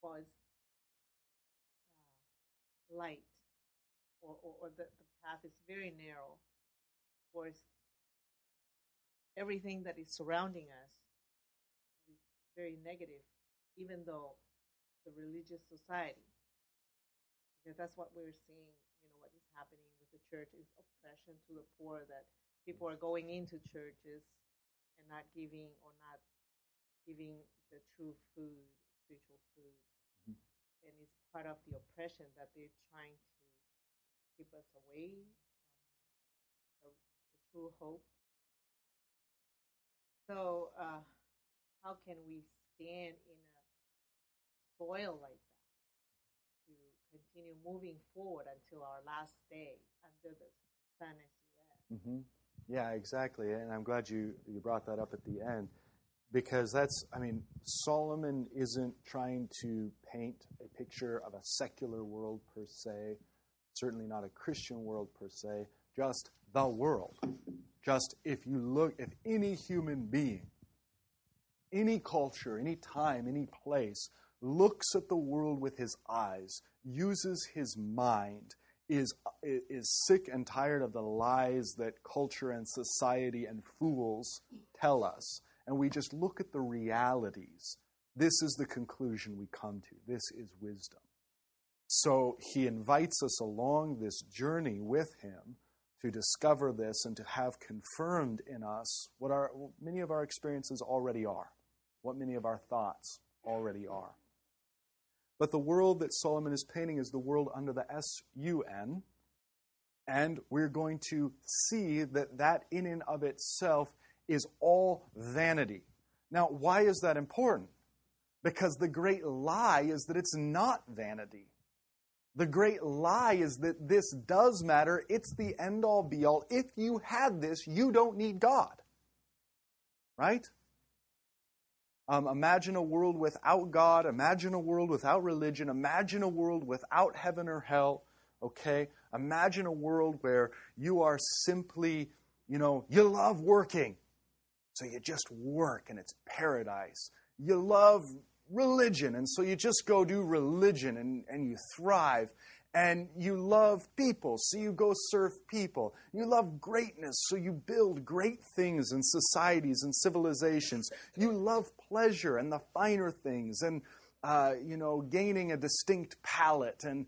well, it's, light, or the path is very narrow. Of course, everything that is surrounding us is very negative, even though the religious society, because that's what we're seeing, you know, what is happening with the church is oppression to the poor, that people are going into churches and not giving the true food, spiritual food. Mm-hmm. And it's part of the oppression that they're trying to keep us away from the true hope. So how can we stand in a soil like that? Continue moving forward until our last day, under the sun as you read. Yeah, exactly. And I'm glad you brought that up at the end, because that's, I mean, Solomon isn't trying to paint a picture of a secular world per se, certainly not a Christian world per se, just the world. Just if you look, if any human being, any culture, any time, any place, looks at the world with his eyes, uses his mind, is sick and tired of the lies that culture and society and fools tell us, and we just look at the realities, this is the conclusion we come to. This is wisdom. So he invites us along this journey with him to discover this and to have confirmed in us what many of our experiences already are, what many of our thoughts already are. But the world that Solomon is painting is the world under the sun, and we're going to see that in and of itself is all vanity. Now, why is that important? Because the great lie is that it's not vanity. The great lie is that this does matter. It's the end-all, be-all. If you have this, you don't need God. Right? Imagine a world without God. Imagine a world without religion. Imagine a world without heaven or hell. Okay? Imagine a world where you are simply, you love working. So you just work and it's paradise. You love religion. And so you just go do religion and you thrive. And you love people, so you go serve people. You love greatness, so you build great things and societies and civilizations. You love pleasure and the finer things and, gaining a distinct palate. And,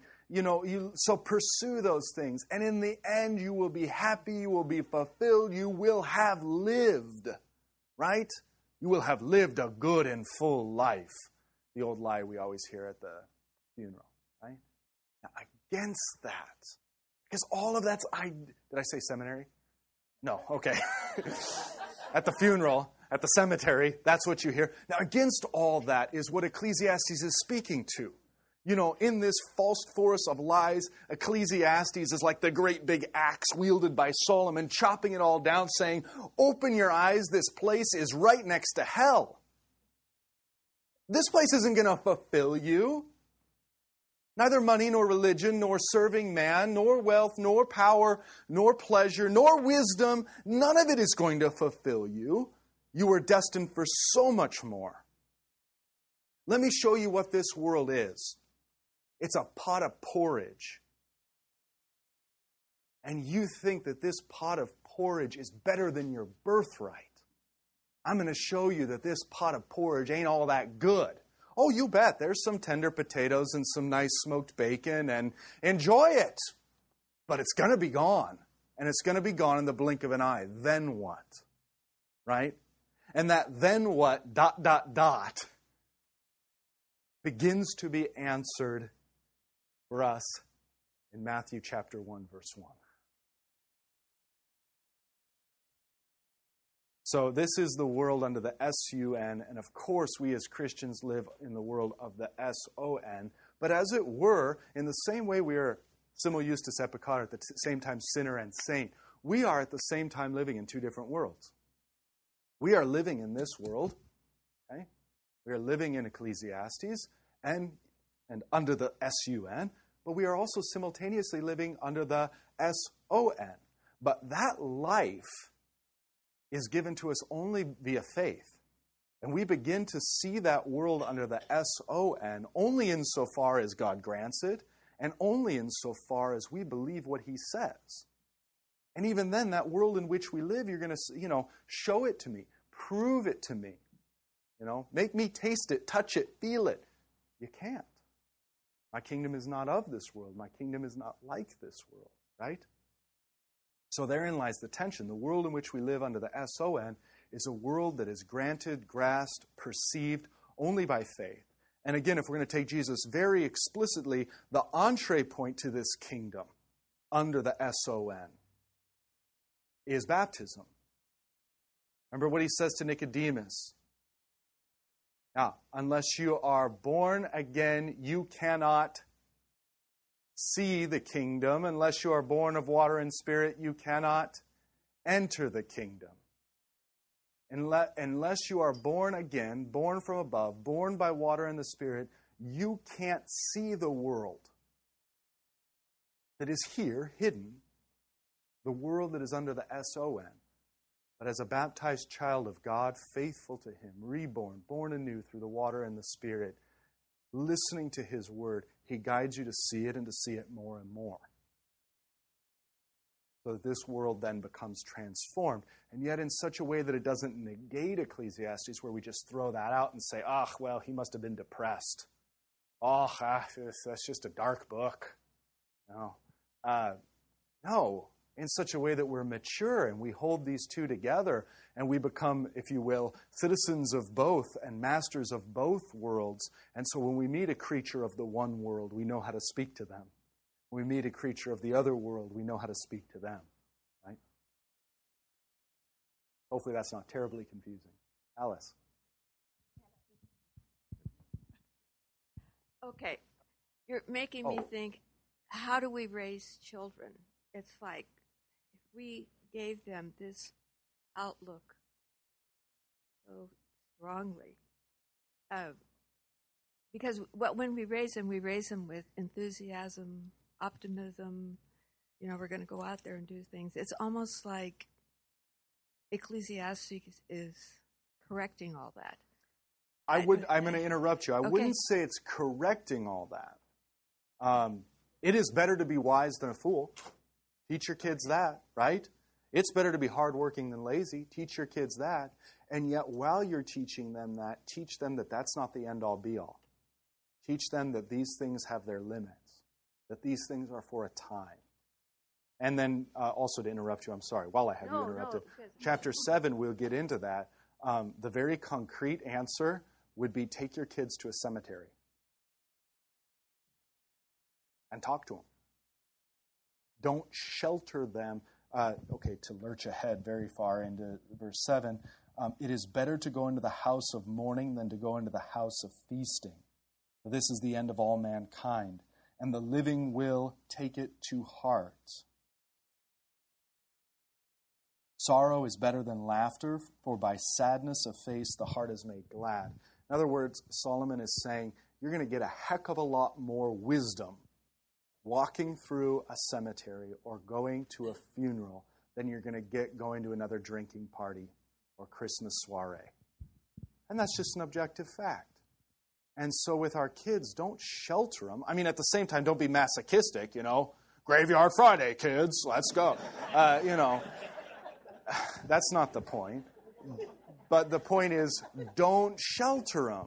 so pursue those things. And in the end, you will be happy, you will be fulfilled, you will have lived, right? You will have lived a good and full life. The old lie we always hear at the funeral, right? Now, against that, because all of that's, did I say seminary? No, okay. At the funeral, at the cemetery, that's what you hear. Now, against all that is what Ecclesiastes is speaking to. In this false forest of lies, Ecclesiastes is like the great big axe wielded by Solomon, chopping it all down, saying, open your eyes, this place is right next to hell. This place isn't going to fulfill you. Neither money, nor religion, nor serving man, nor wealth, nor power, nor pleasure, nor wisdom, none of it is going to fulfill you. You are destined for so much more. Let me show you what this world is. It's a pot of porridge. And you think that this pot of porridge is better than your birthright. I'm going to show you that this pot of porridge ain't all that good. Oh, you bet. There's some tender potatoes and some nice smoked bacon, and enjoy it. But it's going to be gone. And it's going to be gone in the blink of an eye. Then what? Right? And that then what, ... begins to be answered for us in Matthew chapter 1, verse 1. So this is the world under the S-U-N, and of course we as Christians live in the world of the S-O-N. But as it were, in the same way we are simul justus et peccator, at the same time sinner and saint, we are at the same time living in two different worlds. We are living in this world, okay? We are living in Ecclesiastes and under the S-U-N, but we are also simultaneously living under the S-O-N. But that life is given to us only via faith. And we begin to see that world under the S-O-N only insofar as God grants it, and only insofar as we believe what He says. And even then, that world in which we live, you're going to, show it to me, prove it to me, make me taste it, touch it, feel it. You can't. My kingdom is not of this world. My kingdom is not like this world, right? So therein lies the tension. The world in which we live under the S-O-N is a world that is granted, grasped, perceived only by faith. And again, if we're going to take Jesus very explicitly, the entree point to this kingdom under the S-O-N is baptism. Remember what He says to Nicodemus. Now, unless you are born again, you cannot see the kingdom. Unless you are born of water and spirit, you cannot enter the kingdom. Unless you are born again, born from above, born by water and the Spirit, you can't see the world that is here, hidden, the world that is under the S-O-N. But as a baptized child of God, faithful to Him, reborn, born anew through the water and the Spirit, listening to His word, He guides you to see it and to see it more and more. So that this world then becomes transformed. And yet in such a way that it doesn't negate Ecclesiastes, where we just throw that out and say, he must have been depressed. That's just a dark book. No, in such a way that we're mature and we hold these two together and we become, if you will, citizens of both and masters of both worlds. And so when we meet a creature of the one world, we know how to speak to them. When we meet a creature of the other world, we know how to speak to them. Right? Hopefully that's not terribly confusing. Alice. Okay. You're making me think, how do we raise children? It's like, we gave them this outlook so strongly Because when we raise them with enthusiasm, optimism. You know, we're going to go out there and do things. It's almost like Ecclesiastes is correcting all that. I'm going to interrupt you. I wouldn't say it's correcting all that. It is better to be wise than a fool. Teach your kids that, right? It's better to be hardworking than lazy. Teach your kids that. And yet while you're teaching them that, teach them that that's not the end-all be-all. Teach them that these things have their limits, that these things are for a time. And then also to interrupt you, I'm sorry, while I have you interrupted, chapter 7, we'll get into that. The very concrete answer would be take your kids to a cemetery and talk to them. Don't shelter them. To lurch ahead very far into verse 7, it is better to go into the house of mourning than to go into the house of feasting. For this is the end of all mankind, and the living will take it to heart. Sorrow is better than laughter, for by sadness of face the heart is made glad. In other words, Solomon is saying, you're going to get a heck of a lot more wisdom walking through a cemetery or going to a funeral than you're going to get going to another drinking party or Christmas soiree. And that's just an objective fact. And so with our kids, don't shelter them. I mean, at the same time, don't be masochistic, you know. Graveyard Friday, kids, let's go. That's not the point. But the point is, don't shelter them.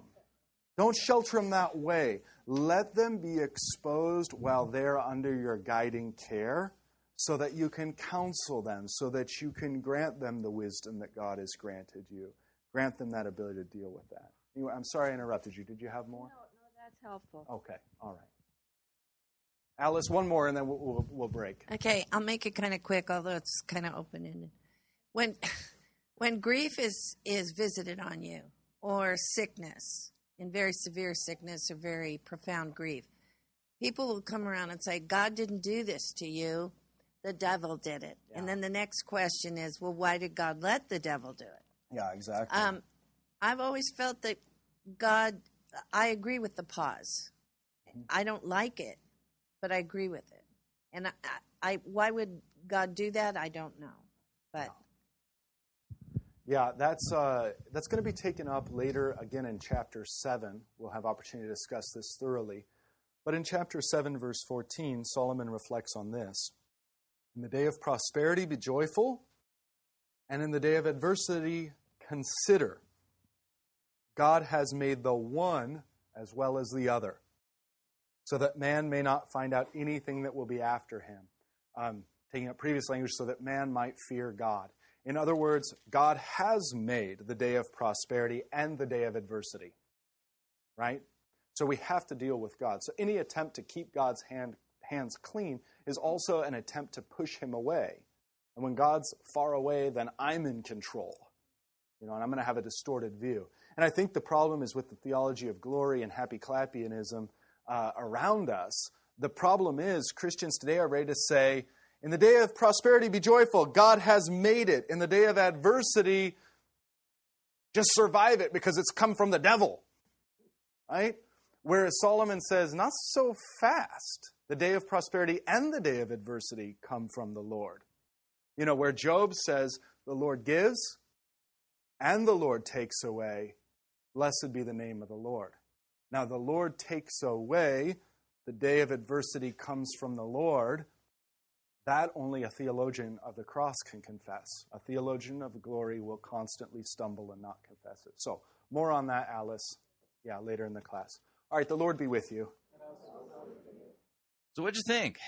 Don't shelter them that way. Let them be exposed while they're under your guiding care so that you can counsel them, so that you can grant them the wisdom that God has granted you. Grant them that ability to deal with that. Anyway, I'm sorry I interrupted you. Did you have more? No, that's helpful. Okay, all right. Alice, one more, and then we'll break. Okay, I'll make it kind of quick, although it's kind of open-ended. When grief is visited on you, or sickness, in very severe sickness or very profound grief, people will come around and say, God didn't do this to you. The devil did it. Yeah. And then the next question is, well, why did God let the devil do it? Yeah, exactly. I've always felt that God, I agree with the pause. Mm-hmm. I don't like it, but I agree with it. And I why would God do that? I don't know. But yeah, that's going to be taken up later again in chapter 7. We'll have opportunity to discuss this thoroughly. But in chapter 7, verse 14, Solomon reflects on this. In the day of prosperity, be joyful, and in the day of adversity, consider. God has made the one as well as the other, so that man may not find out anything that will be after him. Taking up previous language, so that man might fear God. In other words, God has made the day of prosperity and the day of adversity, right? So we have to deal with God. So any attempt to keep God's hands clean is also an attempt to push him away. And when God's far away, then I'm in control, and I'm going to have a distorted view. And I think the problem is with the theology of glory and happy-clappy-ism around us. The problem is Christians today are ready to say, in the day of prosperity, be joyful. God has made it. In the day of adversity, just survive it because it's come from the devil. Right? Whereas Solomon says, not so fast. The day of prosperity and the day of adversity come from the Lord. Where Job says, the Lord gives and the Lord takes away. Blessed be the name of the Lord. Now, the Lord takes away. The day of adversity comes from the Lord. That only a theologian of the cross can confess. A theologian of glory will constantly stumble and not confess it. So, more on that, Alice, later in the class. All right, the Lord be with you. So what'd you think?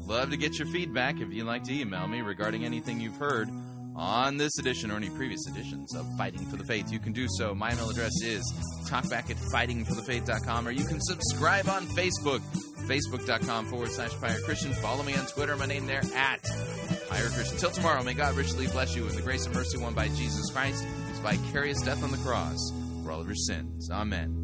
Love to get your feedback if you'd like to email me regarding anything you've heard on this edition or any previous editions of Fighting for the Faith. You can do so. My email address is talkback@fightingforthefaith.com, or you can subscribe on Facebook, facebook.com/Pirate Christian. Follow me on Twitter. My name there @Pirate Christian. Till tomorrow, may God richly bless you with the grace and mercy won by Jesus Christ, his vicarious death on the cross for all of your sins. Amen.